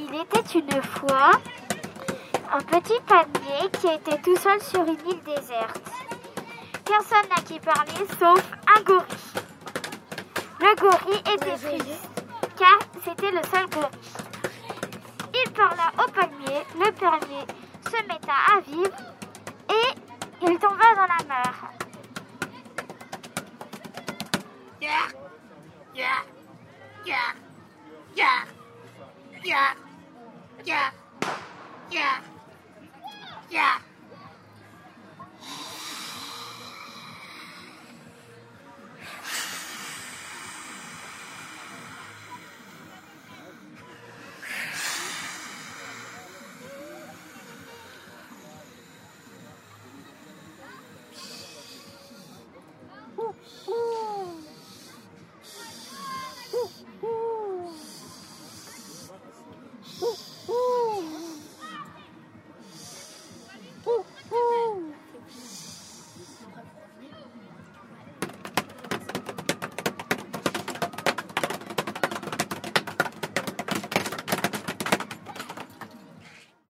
Il était une fois un petit palmier qui était tout seul sur une île déserte. Personne n'a qui parler sauf un gorille. Le gorille était triste car c'était le seul gorille. Il parla au palmier, le palmier se metta à vivre et il tomba dans la mer. Yeah, yeah, yeah, yeah, yeah. Yeah, yeah, yeah.